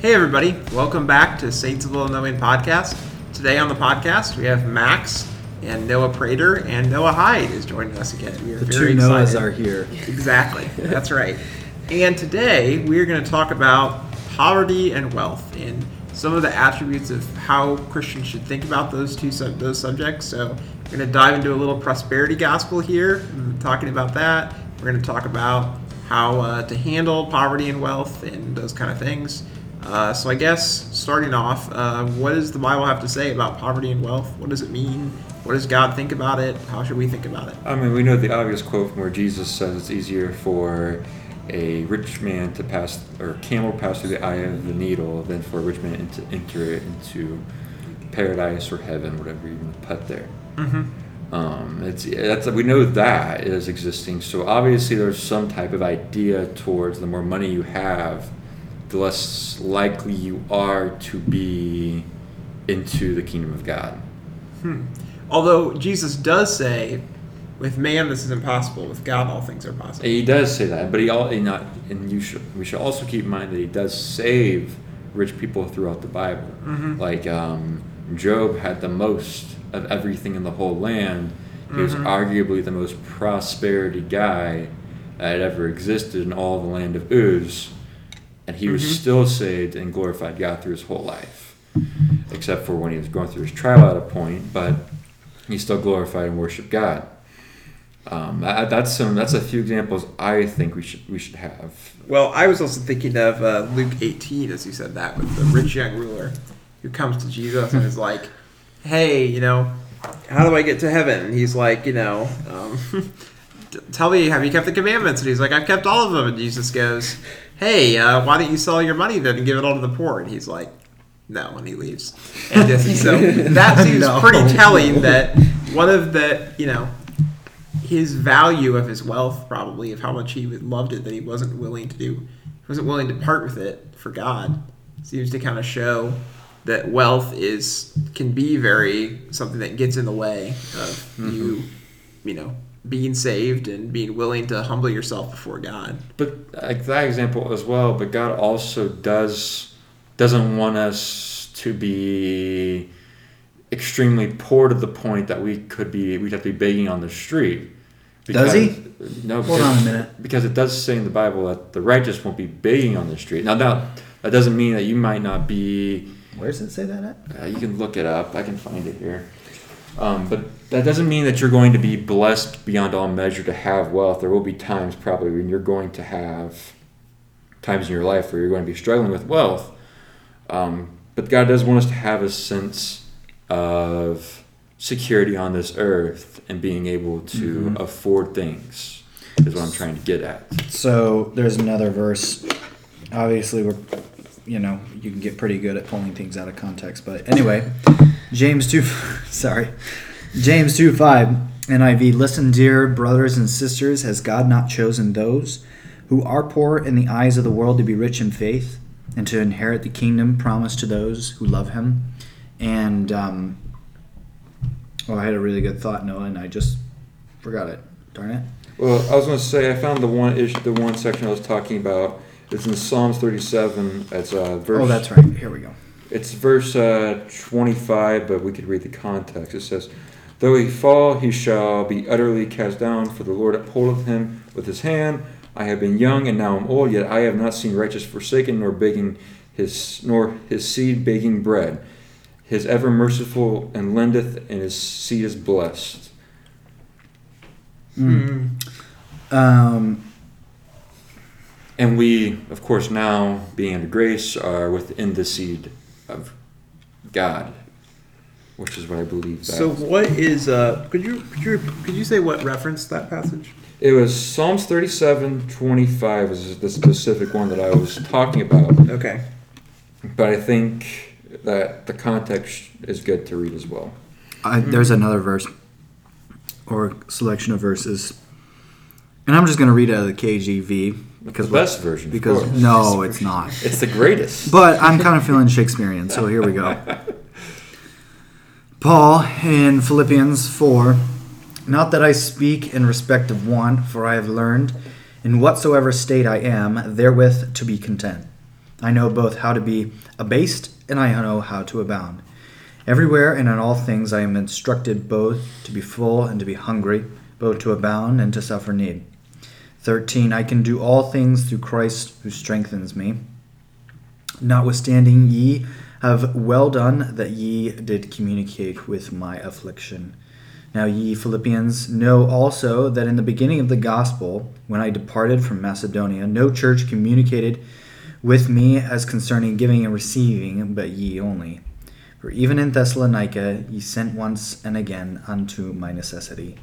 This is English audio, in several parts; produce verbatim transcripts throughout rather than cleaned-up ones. Hey everybody, welcome back to Saints of Illinois Podcast. Today on the podcast we have Max and Noah Prater, and Noah Hyde is joining us again. We are the very two excited. Noahs are here. Exactly, that's right. And today we're going to talk about poverty and wealth and some of the attributes of how Christians should think about those two sub- those subjects. So we're going to dive into a little prosperity gospel here, talking about that. We're going to talk about how uh, to handle poverty and wealth and those kind of things. Uh, so I guess starting off, uh, what does the Bible have to say about poverty and wealth? What does it mean? What does God think about it? How should we think about it? I mean, we know the obvious quote from where Jesus says it's easier for a rich man to pass, or a camel pass through the eye of the needle than for a rich man to enter it into paradise or heaven, whatever you want to put there. Mm-hmm. Um, it's that's we know that is existing. So obviously there's some type of idea towards the more money you have, the less likely you are to be into the kingdom of God. Hmm. Although Jesus does say, with man this is impossible, with God all things are possible. He does say that, but he all and, not, and you should we should also keep in mind that he does save rich people throughout the Bible. Mm-hmm. Like um, Job had the most of everything in the whole land. He mm-hmm. was arguably the most prosperity guy that had ever existed in all the land of Uz, and he mm-hmm. was still saved and glorified God through his whole life, except for when he was going through his trial at a point. But he still glorified and worshiped God. Um, that, that's some. That's a few examples I think we should we should have. Well, I was also thinking of uh, Luke eighteen as you said that, with the rich young ruler who comes to Jesus and is like, "Hey, you know, how do I get to heaven?" And he's like, "You know, um, tell me, have you kept the commandments?" And he's like, "I've kept all of them." And Jesus goes, "Hey, uh, why don't you sell your money then and give it all to the poor?" And he's like, "No," and he leaves. And this, so that seems no, pretty telling no. that one of the, you know, his value of his wealth, probably, of how much he loved it, that he wasn't willing to do, he wasn't willing to part with it for God, seems to kind of show that wealth is can be very something that gets in the way of mm-hmm. you, you know, being saved and being willing to humble yourself before God. But like that example as well. But God also does doesn't want us to be extremely poor to the point that we could be we'd have to be begging on the street. Because, does he? No. Because, hold on a minute. Because it does say in the Bible that the righteous won't be begging on the street. Now that that doesn't mean that you might not be. Where does it say that at? Uh, you can look it up. I can find it here. Um, but that doesn't mean that you're going to be blessed beyond all measure to have wealth. There will be times probably when you're going to have times in your life where you're going to be struggling with wealth. Um, but God does want us to have a sense of security on this earth and being able to mm-hmm. afford things is what I'm trying to get at. So there's another verse. Obviously, we're... you know, you can get pretty good at pulling things out of context. But anyway, James two, sorry, James two five, N I V, "Listen, dear brothers and sisters, has God not chosen those who are poor in the eyes of the world to be rich in faith and to inherit the kingdom promised to those who love him?" And, um, well, I had a really good thought, Noah, and I just forgot it. Darn it. Well, I was going to say, I found the one issue, the one section I was talking about. It's in Psalms thirty-seven. It's uh, verse. Oh, that's right. Here we go. It's verse uh, twenty-five, but we could read the context. It says, "Though he fall, he shall be utterly cast down, for the Lord upholdeth him with his hand. I have been young, and now am old, yet I have not seen righteous forsaken, nor begging his nor his seed begging bread. His ever merciful and lendeth, and his seed is blessed." Mm. Um. And we, of course, now, being under grace, are within the seed of God, which is what I believe. That. So what is, uh, could you, could you could you say what referenced that passage? It was Psalms thirty-seven twenty-five is the specific one that I was talking about. Okay. But I think that the context is good to read as well. I, there's another verse, or selection of verses. And I'm just going to read it out of the K J V. Because the best version. Because no, it's not. It's the greatest. But I'm kind of feeling Shakespearean, so here we go. Paul in Philippians four, "Not that I speak in respect of want, for I have learned, in whatsoever state I am, therewith to be content. I know both how to be abased and I know how to abound. Everywhere and in all things I am instructed both to be full and to be hungry, both to abound and to suffer need. thirteen I can do all things through Christ who strengthens me. Notwithstanding, ye have well done that ye did communicate with my affliction. Now ye Philippians know also that in the beginning of the gospel, when I departed from Macedonia, no church communicated with me as concerning giving and receiving, but ye only. For even in Thessalonica ye sent once and again unto my necessity.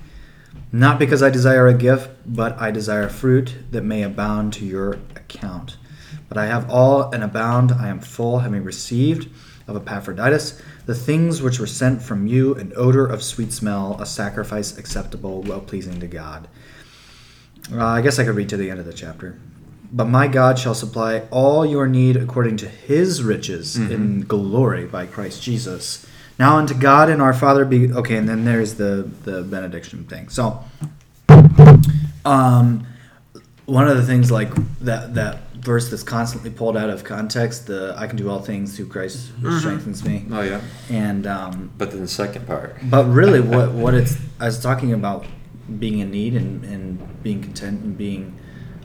Not because I desire a gift, but I desire fruit that may abound to your account. But I have all and abound, I am full, having received of Epaphroditus the things which were sent from you, an odor of sweet smell, a sacrifice acceptable, well-pleasing to God. Uh, I guess I could read to the end of the chapter. But my God shall supply all your need according to his riches mm-hmm. in glory by Christ Jesus. Now unto God and our Father be... Okay, and then there's the, the benediction thing. So, um, one of the things like that... that verse that's constantly pulled out of context, the I can do all things through Christ who mm-hmm. strengthens me. Oh yeah. And um but then the second part. But really what what it's I was talking about being in need and, and being content and being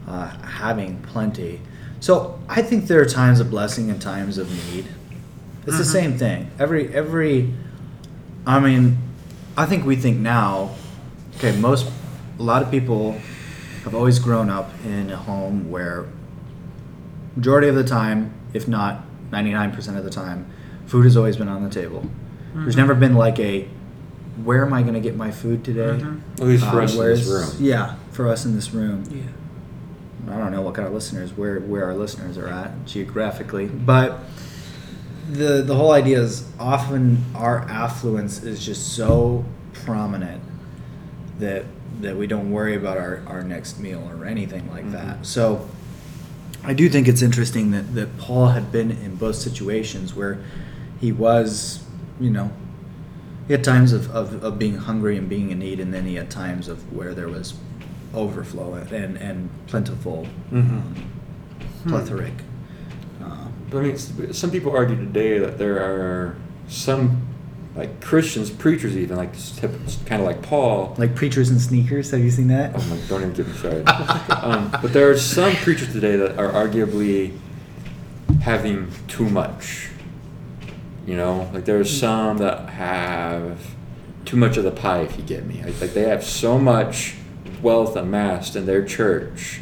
uh having plenty. So I think there are times of blessing and times of need. It's mm-hmm. the same thing. Every every I mean, I think we think now, okay, most a lot of people have always grown up in a home where majority of the time, if not ninety-nine percent of the time, food has always been on the table. Mm-hmm. There's never been like a, where am I going to get my food today? Mm-hmm. At least for uh, us in this room. Yeah, for us in this room. Yeah. I don't know what kind of listeners, where where our listeners are at geographically, but the the whole idea is often our affluence is just so prominent that that we don't worry about our, our next meal or anything like mm-hmm. that. So I do think it's interesting that, that Paul had been in both situations where he was, you know, he had times of, of, of being hungry and being in need, and then he had times of where there was overflow and, and plentiful, mm-hmm. um, plethoric. Uh, I mean, some people argue today that there are some, like Christians, preachers even, like kind of like Paul. Like preachers in sneakers, have you seen that? Oh my, don't even get me started. um, but there are some preachers today that are arguably having too much. You know, like there are some that have too much of the pie, if you get me. Like, like they have so much wealth amassed in their church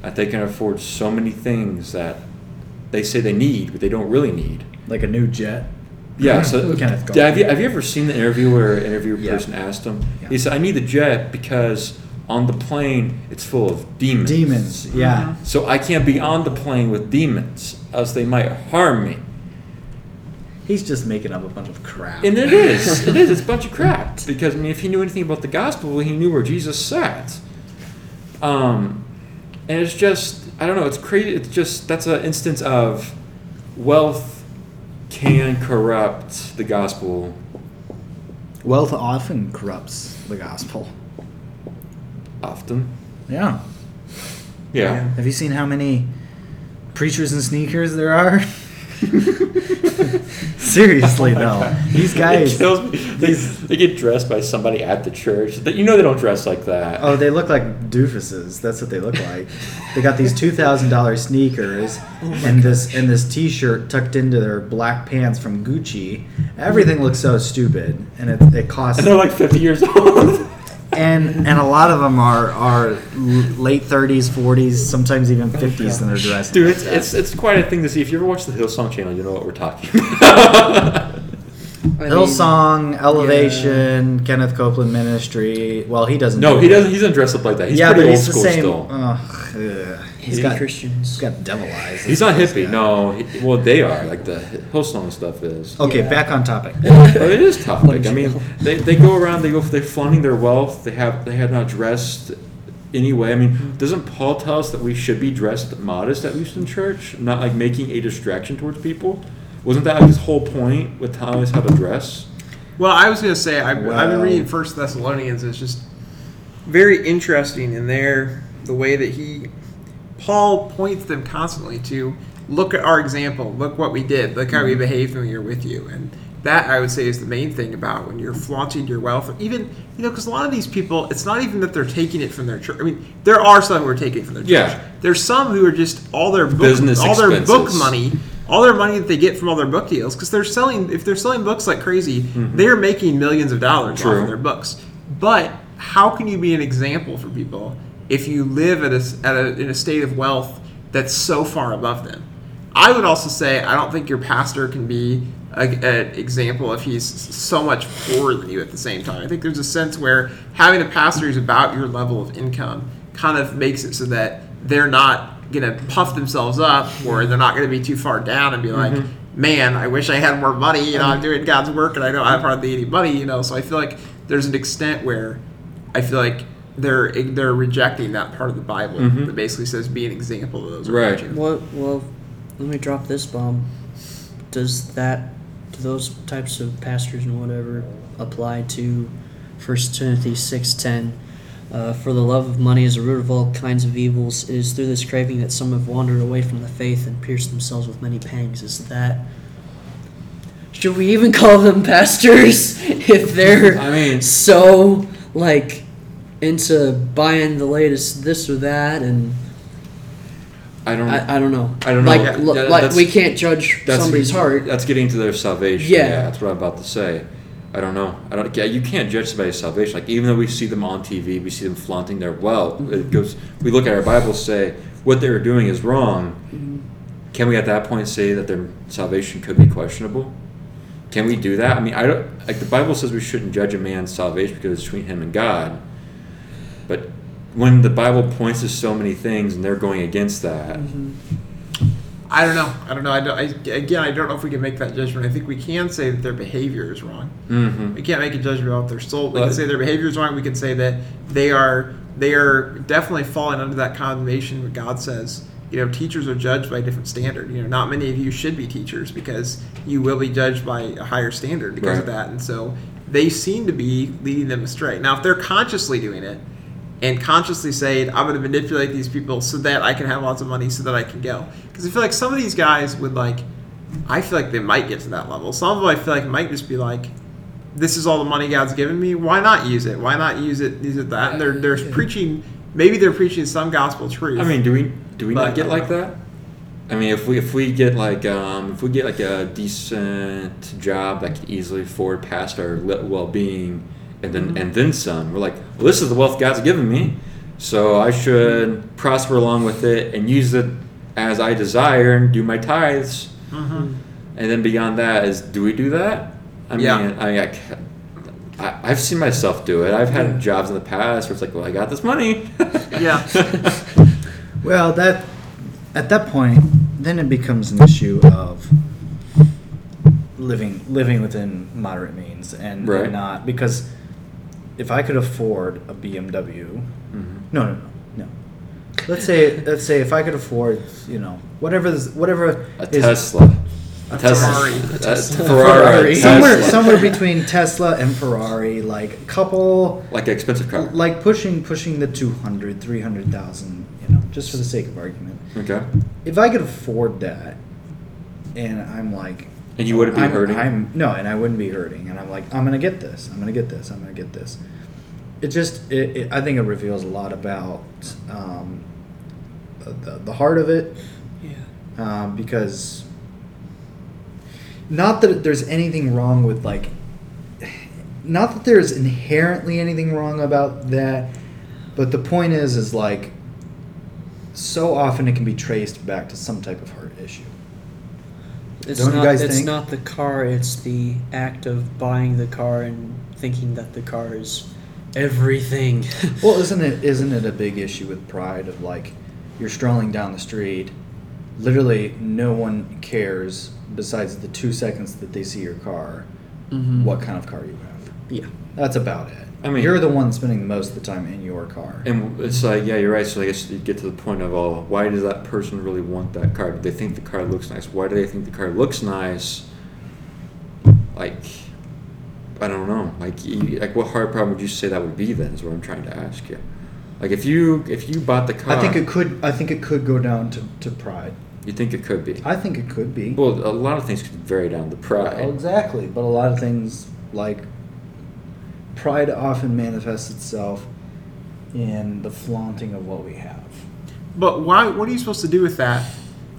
that they can afford so many things that they say they need, but they don't really need. Like a new jet? Yeah, so Kenneth Copeland. Have you, have you ever seen the interview where an interview yeah. person asked him? Yeah. He said, I need the jet because on the plane it's full of demons. Demons, yeah. Mm-hmm. So I can't be on the plane with demons, else they might harm me. He's just making up a bunch of crap. And it is. It is. It's a bunch of crap. Because, I mean, if he knew anything about the gospel, well, he knew where Jesus sat. Um, and it's just, I don't know, it's crazy. It's just, that's an instance of wealth can corrupt the gospel. Wealth often corrupts the gospel. Often? Yeah. Yeah. Yeah. Have you seen how many preachers in sneakers there are? Seriously, though. God. These guys... These, they, they get dressed by somebody at the church. You know they don't dress like that. Oh, they look like doofuses. That's what they look like. They got these two thousand dollars sneakers oh and this gosh. and this T-shirt tucked into their black pants from Gucci. Everything looks so stupid, and it, it costs... And they're like fifty years old. And and a lot of them are, are late thirties, forties, sometimes even fifties in their dress. Dude, it's, it's it's quite a thing to see. If you ever watch the Hillsong channel, you know what we're talking about. Hillsong, mean, Elevation, yeah. Kenneth Copeland Ministry. Well, he doesn't. No, do he doesn't. He doesn't dress up like that. He's yeah, pretty but old he's school the same, still. Uh, he's, he's got Christians. He's got devil eyes. He's not hippie. Guy. No, he, well they are like the Hillsong stuff is. Okay, yeah. Back on topic. Well, it is topic. I mean, they, they go around. They go. They're flaunting their wealth. They have. They have not dressed anyway. I mean, doesn't Paul tell us that we should be dressed modest at least in church, not like making a distraction towards people? Wasn't that his whole point with Thomas how to dress? Well, I was going to say, I, wow. I've been reading First Thessalonians. It's just very interesting in there, the way that he, Paul points them constantly to look at our example. Look what we did. Look how we behaved when we were with you. And that, I would say, is the main thing about when you're flaunting your wealth. Even, you know, because a lot of these people, it's not even that they're taking it from their church. I mean, there are some who are taking it from their church. Yeah. There's some who are just all their book, business all expenses. Their book money, all their money that they get from all their book deals, because they're selling. If they're selling books like crazy, mm-hmm. they're making millions of dollars True. off of their books. But how can you be an example for people if you live at a, at a in a state of wealth that's so far above them? I would also say I don't think your pastor can be an example if he's so much poorer than you at the same time. I think there's a sense where having a pastor who's about your level of income kind of makes it so that they're not going to puff themselves up, or they're not going to be too far down and be like, mm-hmm. man, I wish I had more money. You know, I'm doing God's work and I don't have hardly any money. You know, so I feel like there's an extent where I feel like they're they're rejecting that part of the Bible mm-hmm. that basically says be an example to those around you. Right. Well, well, let me drop this bomb. Does that do those types of pastors and whatever apply to First Timothy six ten? Uh, for the love of money is a root of all kinds of evils. It is through this craving that some have wandered away from the faith and pierced themselves with many pangs. Is that... Should we even call them pastors if they're I mean, so, like, into buying the latest this or that and... I don't. I, I don't know. I don't know. Like, yeah, yeah, like we can't judge somebody's heart. That's getting to their salvation. Yeah. yeah, that's what I'm about to say. I don't know. I don't. Yeah, you can't judge somebody's salvation. Like, even though we see them on T V, we see them flaunting their wealth. It goes. We look at our Bible, say what they were doing is wrong. Mm-hmm. Can we at that point say that their salvation could be questionable? Can we do that? I mean, I don't. Like, the Bible says we shouldn't judge a man's salvation because it's between him and God. But when the Bible points to so many things and they're going against that. Mm-hmm. I don't know. I don't know. I don't, I, again, I don't know if we can make that judgment. I think we can say that their behavior is wrong. Mm-hmm. We can't make a judgment about their soul. We but, can say their behavior is wrong. We can say that they are they are definitely falling under that condemnation where God says, you know, teachers are judged by a different standard. You know, not many of you should be teachers because you will be judged by a higher standard because right. of that. And so they seem to be leading them astray. Now, if they're consciously doing it, and consciously saying, I'm going to manipulate these people so that I can have lots of money so that I can go. Because I feel like some of these guys would, like, I feel like they might get to that level. Some of them I feel like might just be like, this is all the money God's given me. Why not use it? Why not use it? Use it that. And they're they're preaching, maybe they're preaching some gospel truth. I mean, do we do we not get like that? I mean, if we if we get like um, if we get like a decent job that could easily forward past our well-being. And then and then some. We're like, well, this is the wealth God's given me, so I should prosper along with it and use it as I desire and do my tithes. Mm-hmm. And then beyond that is, do we do that? I yeah. mean, I, I, I've seen myself do it. I've had jobs in the past where it's like, well, I got this money. yeah. Well, that at that point, then it becomes an issue of living living within moderate means and, right. and not because. If I could afford a B M W, mm-hmm. no, no, no, no. Let's say, let's say if I could afford, you know, whatever, this, whatever a is, Tesla, a Tesla, Ferrari, a Tesla. A Ferrari, Ferrari. somewhere, Tesla. somewhere between Tesla and Ferrari, like a couple, like an expensive car, like pushing, pushing the two hundred, three hundred thousand, you know, just for the sake of argument. Okay. If I could afford that, and I'm like. And you wouldn't be I'm, hurting? I'm, no, and I wouldn't be hurting. And I'm like, I'm going to get this. I'm going to get this. I'm going to get this. It just, it, it, I think it reveals a lot about um, the, the heart of it. Yeah. Uh, because not that there's anything wrong with, like, not that there's inherently anything wrong about that. But the point is, is like, so often it can be traced back to some type of heart issue. It's Don't not, you guys it's think? not the car, it's the act of buying the car and thinking that the car is everything. Well, isn't it isn't it a big issue with pride of, like, you're strolling down the street, literally no one cares besides the two seconds that they see your car, mm-hmm. what kind of car you have. Yeah. That's about it. I mean, you're the one spending most of the time in your car. And it's like, yeah, you're right. So I guess you get to the point of, oh, why does that person really want that car? Do they think the car looks nice? Why do they think the car looks nice? Like, I don't know. Like, you, like what hard problem would you say that would be then is what I'm trying to ask you. Like, if you if you bought the car. I think it could I think it could go down to, to pride. You think it could be? I think it could be. Well, a lot of things could vary down to pride. Well, exactly, but a lot of things, like pride often manifests itself in the flaunting of what we have. But why? What are you supposed to do with that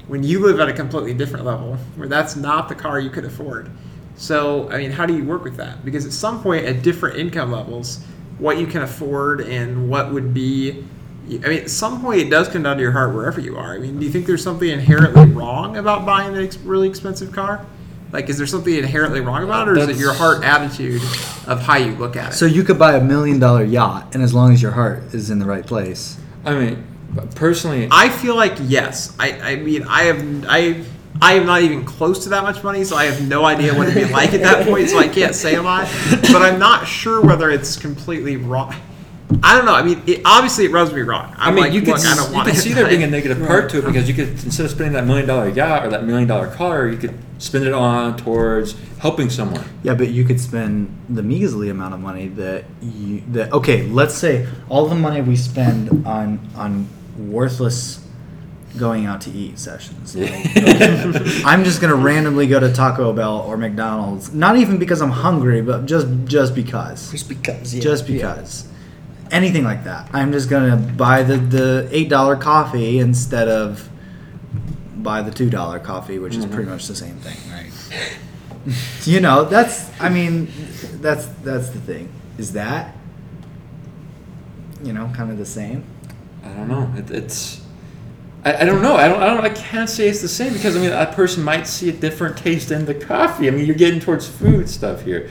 when you live at a completely different level, where that's not the car you could afford? So, I mean, how do you work with that? Because at some point, at different income levels, what you can afford and what would be... I mean, at some point, it does come down to your heart wherever you are. I mean, do you think there's something inherently wrong about buying an ex- really expensive car? Like, is there something inherently wrong about it, or that's... is it your heart attitude of how you look at it? So you could buy a million-dollar yacht, and as long as your heart is in the right place. I mean, personally... I feel like, yes. I, I mean, I have... I. I am not even close to that much money, so I have no idea what it'd be like at that point, so I can't say a lot. But I'm not sure whether it's completely wrong. I don't know. I mean, it, obviously it rubs me wrong. I'm I mean, like, you look, can, I don't want you can see there being a negative part to it, because you could, instead of spending that million-dollar yacht or that million-dollar car, you could spend it on towards helping someone. Yeah, but you could spend the measly amount of money that you... That, okay, let's say all the money we spend on on worthless... going out to eat sessions. Like, I'm just going to randomly go to Taco Bell or McDonald's, not even because I'm hungry, but just just because. Just because, yeah. Just because. Yeah. Anything like that. I'm just going to buy the, the eight dollar coffee instead of buy the two dollar coffee, which mm-hmm. is pretty much the same thing, right? You know, that's, I mean, that's that's the thing. Is that, you know, kind of the same? I don't know. It, it's... I don't know. I don't. I don't. I can't say it's the same, because I mean, that person might see a different taste in the coffee. I mean, you're getting towards food stuff here.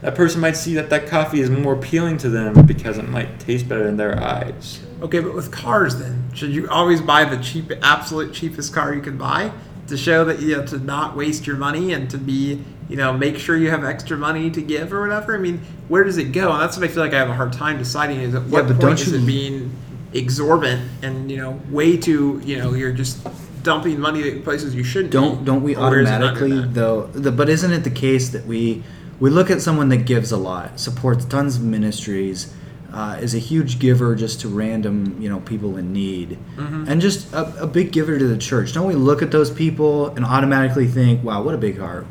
That person might see that that coffee is more appealing to them because it might taste better in their eyes. Okay, but with cars, then should you always buy the cheap, absolute cheapest car you can buy to show that you know to not waste your money and to be you know make sure you have extra money to give or whatever? I mean, where does it go? And that's what I feel like I have a hard time deciding. Is at what yeah, point is it being exorbitant and you know way too you know you're just dumping money in places you shouldn't don't be. Don't we automatically though the, but isn't it the case that we we look at someone that gives a lot, supports tons of ministries, uh, is a huge giver just to random you know people in need, mm-hmm. and just a, a big giver to the church? Don't we look at those people and automatically think, wow, what a big heart,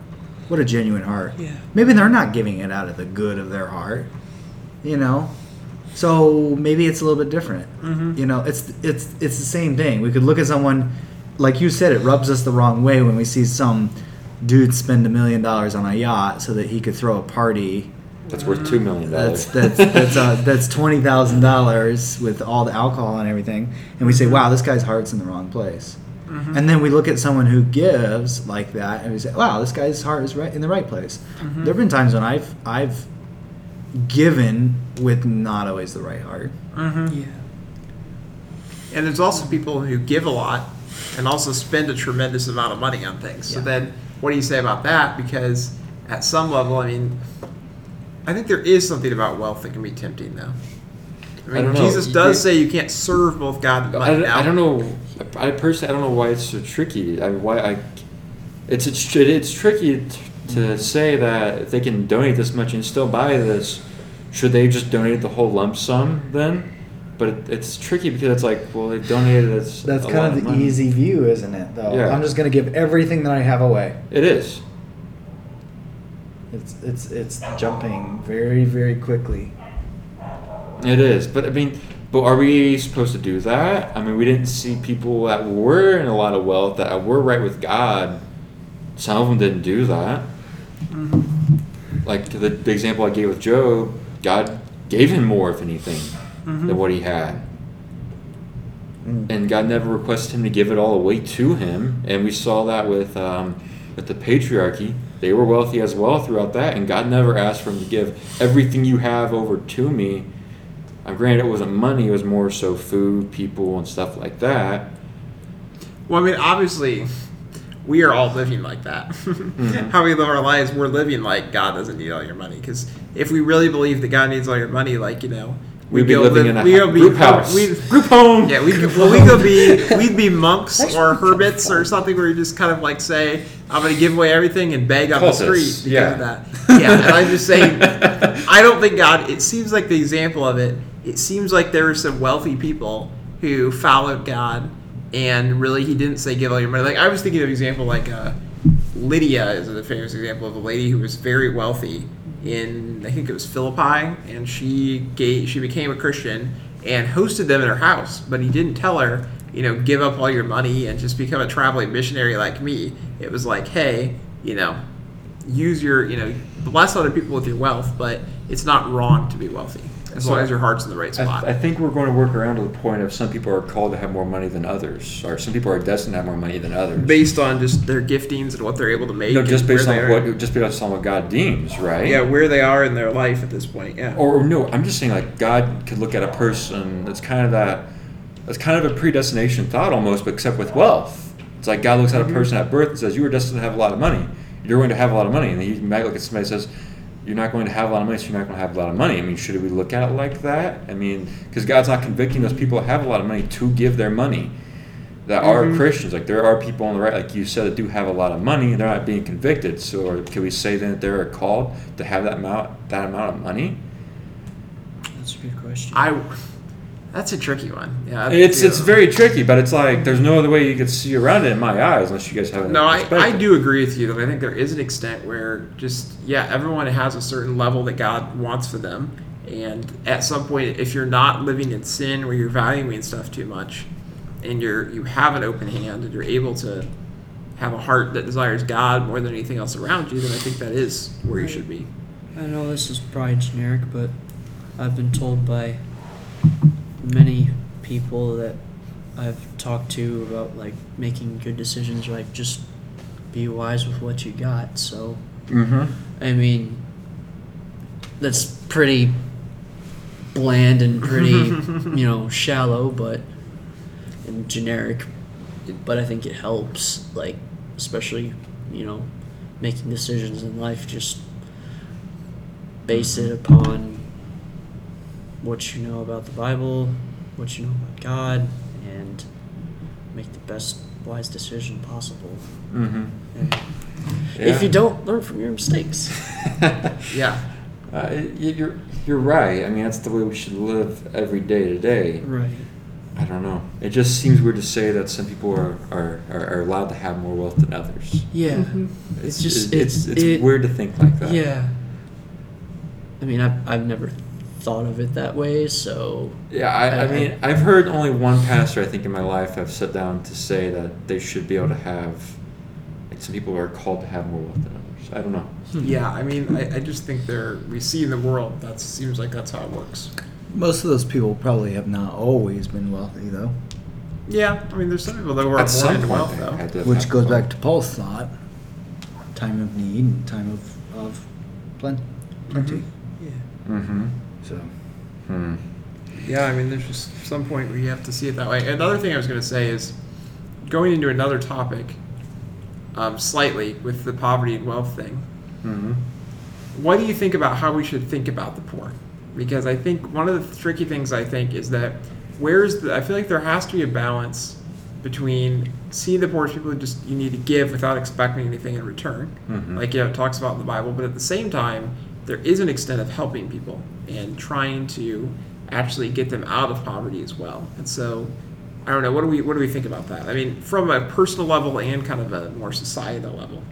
what a genuine heart? Yeah, maybe they're not giving it out of the good of their heart, you know. So maybe it's a little bit different. Mm-hmm. You know, it's it's it's the same thing. We could look at someone, like you said, it rubs us the wrong way when we see some dude spend a million dollars on a yacht so that he could throw a party. That's worth two million dollars. That's that's that's, uh, that's twenty thousand dollars with all the alcohol and everything, and we say, wow, this guy's heart's in the wrong place. Mm-hmm. And then we look at someone who gives like that, and we say, wow, this guy's heart is right in the right place. Mm-hmm. There have been times when I've I've. given with not always the right heart. Mm-hmm. Yeah. And there's also people who give a lot and also spend a tremendous amount of money on things. Yeah. So then what do you say about that? Because at some level, I mean, I think there is something about wealth that can be tempting, though. I mean, I Jesus know. does you say you can't serve both God and money. I don't, I don't know. I personally, I don't know why it's so tricky. I, why I, it's it's, it's tricky to, to say that if they can donate this much and still buy this, should they just donate the whole lump sum then? But it, it's tricky because it's like, well, they've donated this. That's a kind lot of the of easy view, isn't it, though? Yeah. I'm just going to give everything that I have away. It is. It's it's it's jumping very, very quickly. It is. But, I mean, but are we supposed to do that? I mean, we didn't see people that were in a lot of wealth, that were right with God. Some of them didn't do that. Mm-hmm. Like the, the example I gave with Job, God gave him more, if anything, mm-hmm. than what he had. Mm. And God never requested him to give it all away to him. And we saw that with um, with the patriarchy. They were wealthy as well throughout that, and God never asked for him to give everything you have over to me. Uh, granted, it wasn't money. It was more so food, people, and stuff like that. Well, I mean, obviously... we are all living like that. Mm-hmm. How we live our lives, we're living like God doesn't need all your money. Because if we really believe that God needs all your money, like, you know, we'd, we'd be living live, in a we'd ho- be, group house. We'd, group home. Yeah, we'd, well, we'd, go be, we'd be monks or hermits or something where you just kind of like say, I'm going to give away everything and beg on the street because yeah. of that. Yeah, and I'm just saying, I don't think God, it seems like the example of it, it seems like there were some wealthy people who followed God And really, he didn't say give all your money. Like, I was thinking of an example like uh, Lydia is a famous example of a lady who was very wealthy in, I think it was Philippi, and she gave, she became a Christian and hosted them in her house, but he didn't tell her, you know, give up all your money and just become a traveling missionary like me. It was like, hey, you know, use your, you know, bless other people with your wealth, but it's not wrong to be wealthy as so long as your heart's in the right spot. I, th- I think we're going to work around to the point of some people are called to have more money than others, or some people are destined to have more money than others, based on just their giftings and what they're able to make. No, just based on what, just based on what God deems, right? Yeah, where they are in their life at this point. Yeah. Or, or no, I'm just saying like God could look at a person that's kind of that, that's kind of a predestination thought almost, but except with wealth. It's like God looks at a person at birth and says, "You were destined to have a lot of money. You're going to have a lot of money," and then you might look at somebody that says, "You're not going to have a lot of money, so you're not going to have a lot of money." I mean, should we look at it like that? I mean, because God's not convicting those people that have a lot of money to give their money that mm-hmm. are Christians. Like, there are people on the right, like you said, that do have a lot of money, and they're not being convicted. So or can we say then that they're called to have that amount, that amount of money? That's a good question. I, that's a tricky one. Yeah, it's it's very tricky, but it's like there's no other way you could see around it in my eyes unless you guys have. No, I, I do agree with you. I think there is an extent where just yeah, everyone has a certain level that God wants for them, and at some point, if you're not living in sin where you're valuing stuff too much, and you're you have an open hand and you're able to have a heart that desires God more than anything else around you, then I think that is where you should be. I know this is probably generic, but I've been told by many people that I've talked to about like making good decisions, like just be wise with what you got. So, mm-hmm. I mean, that's pretty bland and pretty, you know, shallow, but and generic. But I think it helps, like especially, you know, making decisions in life. Just base it upon what you know about the Bible, what you know about God, and make the best wise decision possible. Mm-hmm. And yeah. If you don't, learn from your mistakes. yeah, uh, you're you're right. I mean, that's the way we should live every day today. Right. I don't know. It just seems weird to say that some people are are, are allowed to have more wealth than others. Yeah. Mm-hmm. It's, it's just it's it's, it's it, weird to think like that. Yeah. I mean, I've I've never thought of it that way, so yeah I, I mean I've heard only one pastor I think in my life I've sat down to say that they should be able to have, like, some people are called to have more wealth than others. I don't know. Yeah, I mean I, I just think they're we see in the world that seems like that's how it works. Most of those people probably have not always been wealthy though. Yeah, I mean there's some people that were born into wealth though, which goes back to Paul's thought, time of need and time of, of plenty. Mm-hmm. Yeah. Mm-hmm. So, hmm. Yeah, I mean, there's just some point where you have to see it that way. Another thing I was going to say is going into another topic um, slightly with the poverty and wealth thing. Mm-hmm. What do you think about how we should think about the poor? Because I think one of the tricky things I think is that where's the, I feel like there has to be a balance between seeing the poor as people who just you need to give without expecting anything in return. Mm-hmm. Like, you know, it talks about in the Bible, but at the same time, there is an extent of helping people and trying to actually get them out of poverty as well. And so, I don't know, what do we what do we think about that? I mean, from a personal level and kind of a more societal level.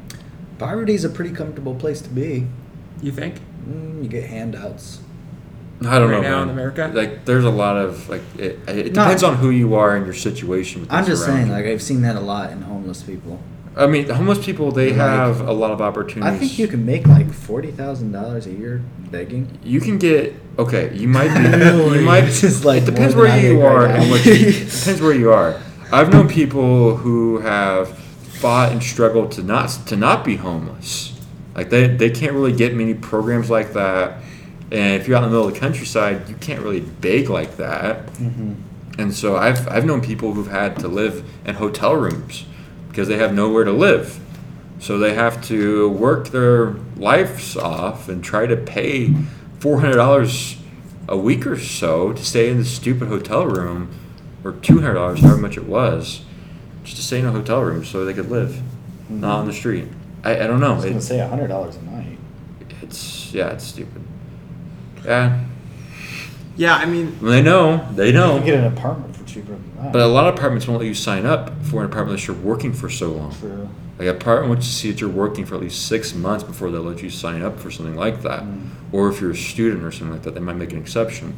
Poverty's a pretty comfortable place to be. You think? Mm, you get handouts. I don't right know. Right now man. In America? Like, there's a lot of, like, it, it depends no, on who you are and your situation. With I'm just saying, you. Like, I've seen that a lot in homeless people. I mean, homeless people, they like, have a lot of opportunities. I think you can make like forty thousand dollars a year begging. You can get, okay, you might be, you might, just like it depends where you are and what you, it depends where you are. I've known people who have fought and struggled to not to not be homeless. Like, they, they can't really get many programs like that. And if you're out in the middle of the countryside, you can't really beg like that. Mm-hmm. And so I've I've known people who've had to live in hotel rooms, because they have nowhere to live. So they have to work their lives off and try to pay four hundred dollars a week or so to stay in this stupid hotel room, or two hundred dollars, however much it was, just to stay in a hotel room so they could live, mm-hmm. not on the street. I, I don't know. I was going to say one hundred dollars a night. It's, yeah, it's stupid. Yeah. Yeah, I mean. They know. They know. You can get an apartment for Super alive. But a lot of apartments won't let you sign up for an apartment unless you're working for so long. True. Like an apartment wants to see that you're working for at least six months before they'll let you sign up for something like that. Mm. Or if you're a student or something like that, they might make an exception.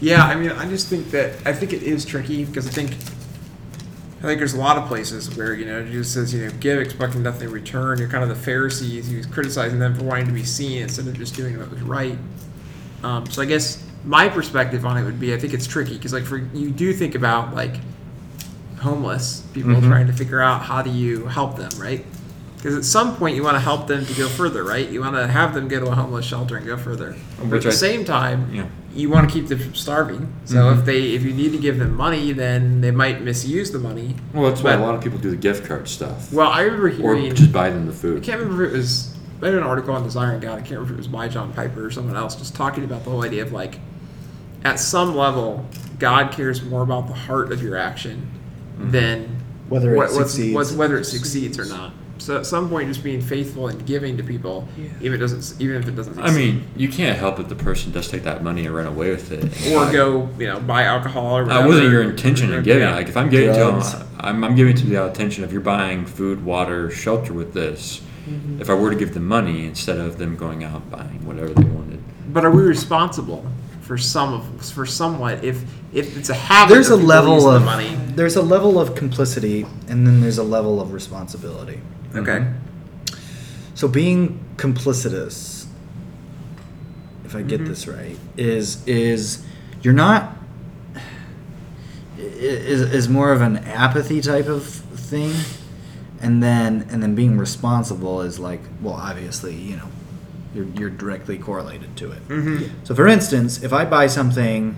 Yeah, I mean, I just think that, I think it is tricky because I think, I think there's a lot of places where, you know, Jesus says, you know, give expecting nothing in return. You're kind of the Pharisees who's criticizing them for wanting to be seen instead of just doing what was right. Um, so I guess my perspective on it would be, I think it's tricky because, like, for you do think about, like, homeless people mm-hmm. trying to figure out how do you help them, right? Because at some point you want to help them to go further, right? You want to have them go to a homeless shelter and go further. Which but at the I, same time, yeah. you want to keep them from starving. So mm-hmm. if they, if you need to give them money, then they might misuse the money. Well, that's but, why a lot of people do the gift card stuff. Well, I remember hearing... Or just buy them the food. I can't remember if it was... I read an article on Desiring God. I can't remember if it was by John Piper or someone else, just talking about the whole idea of, like, at some level, God cares more about the heart of your action mm-hmm. than whether it, what, succeeds. What's, what's, whether it succeeds or not. So at some point, just being faithful and giving to people, yeah. even it doesn't, even if it doesn't succeed. I mean, you can't help if the person does take that money and run away with it, or buy, go, you know, buy alcohol or whatever. That wasn't your intention in giving. Like if I'm giving Drugs. to them, I'm, I'm giving to the intention of you're buying food, water, shelter with this. Mm-hmm. If I were to give them money instead of them going out buying whatever they wanted. But are we responsible for some of for somewhat if if it's a habit? There's a level of money. There's a level of complicity, and then there's a level of responsibility. Okay. So being complicitous, if I get mm-hmm. this right, is is you're not is is more of an apathy type of thing, and then and then being responsible is like, well, obviously, you know, you're you're directly correlated to it. Mm-hmm. Yeah. So for instance, if I buy something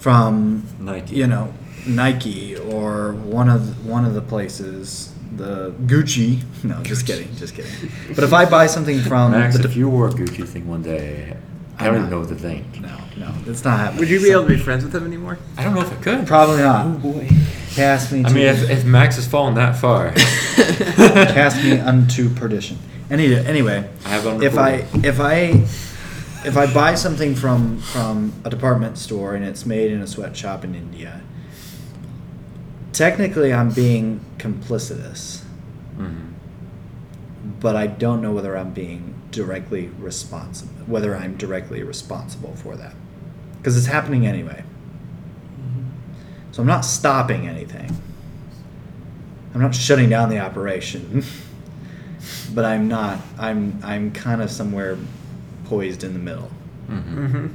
from Nike, you know, Nike or one of one of the places. The Gucci. No, Gucci. just kidding, just kidding. But if I buy something from Max, the, if you wore a Gucci thing one day, I don't even know what to think. No, no, it's not happening. Would you be so, able to be friends with them anymore? I don't know if I could. Probably not. Oh boy, cast me. I to mean, if, if Max has fallen that far, cast me unto perdition. Any anyway, I have if I if I if I buy something from from a department store and it's made in a sweatshop in India. Technically, I'm being complicitous, mm-hmm. but I don't know whether I'm being directly responsible. Whether I'm directly responsible for that, because it's happening anyway. Mm-hmm. So I'm not stopping anything. I'm not shutting down the operation, but I'm not. I'm I'm kind of somewhere poised in the middle. Mm-hmm. Mm-hmm.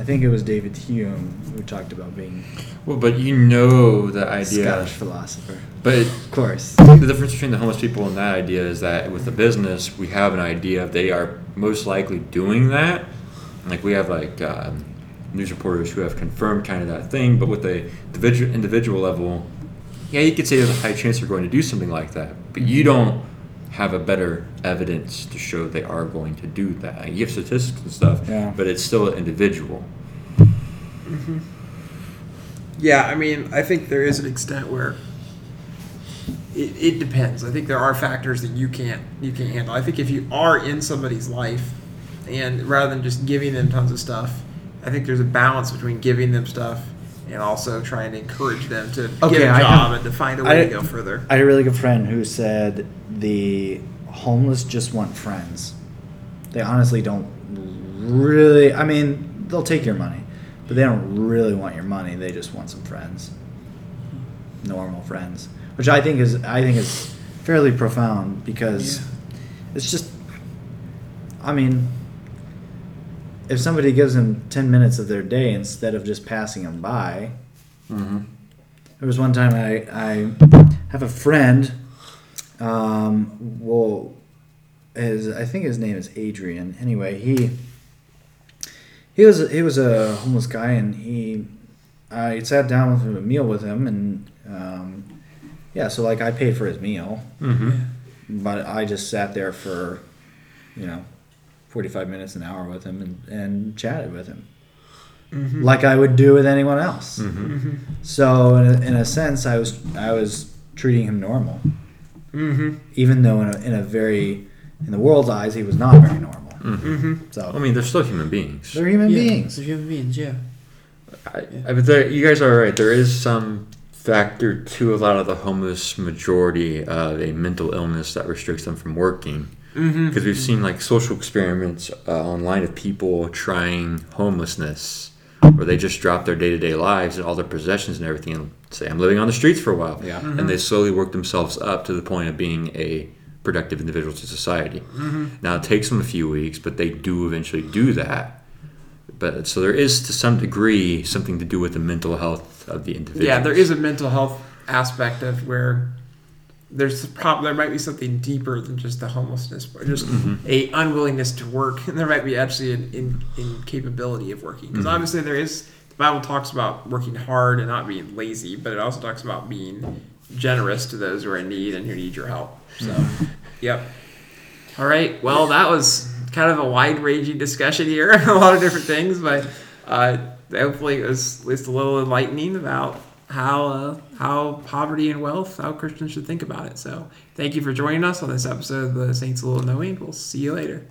I think it was David Hume who talked about being. Well, but you know the idea. Scottish philosopher. But it, of course, the difference between the homeless people and that idea is that with the business, we have an idea they are most likely doing that. Like we have like uh, news reporters who have confirmed kind of that thing, but with a individual individual level, yeah, you could say there's a high chance they're going to do something like that, but you don't have a better evidence to show they are going to do that. You have statistics and stuff, yeah. but it's still an individual. Mm-hmm. Yeah, I mean, I think there is an extent where it, it depends. I think there are factors that you can't you can't handle. I think if you are in somebody's life, and rather than just giving them tons of stuff, I think there's a balance between giving them stuff and also trying to encourage them to okay, get a job and to find a way I, to go further. I had a really good friend who said the homeless just want friends. They honestly don't really... I mean, they'll take your money, but they don't really want your money. They just want some friends. Normal friends. Which I think is I think is fairly profound because yeah. it's just... I mean... If somebody gives them ten minutes of their day instead of just passing them by, mm-hmm. there was one time I, I have a friend. Um, well, his I think his name is Adrian. Anyway, he he was he was a homeless guy, and he I sat down with him a meal with him, and um, yeah, so like I paid for his meal, mm-hmm. but I just sat there for you know. forty-five minutes, an hour with him, and, and chatted with him mm-hmm. like I would do with anyone else. Mm-hmm. Mm-hmm. So in a, in a sense, I was I was treating him normal, mm-hmm. even though in a, in a very in the world's eyes he was not very normal. Mm-hmm. So I mean, they're still human beings. They're human yeah, beings. They're human beings. Yeah. I, I mean, there, you guys are right. There is some factor to a lot of the homeless majority of a mental illness that restricts them from working. Because mm-hmm. we've seen like social experiments uh, online of people trying homelessness, where they just drop their day-to-day lives and all their possessions and everything and say, I'm living on the streets for a while. Yeah. Mm-hmm. And they slowly work themselves up to the point of being a productive individual to society. Mm-hmm. Now, it takes them a few weeks, but they do eventually do that. But so there is, to some degree, something to do with the mental health of the individual. Yeah, there is a mental health aspect of where there's probably there might be something deeper than just the homelessness, but just mm-hmm. a unwillingness to work, and there might be actually an in, incapability of working. Because mm-hmm. obviously there is, the Bible talks about working hard and not being lazy, but it also talks about being generous to those who are in need and who need your help. So, mm-hmm. yep. All right. Well, that was kind of a wide-ranging discussion here, a lot of different things, but uh, hopefully it was at least a little enlightening about how uh, how poverty and wealth, how Christians should think about it. So thank you for joining us on this episode of the Saints of Illinois Knowing. We'll see you later.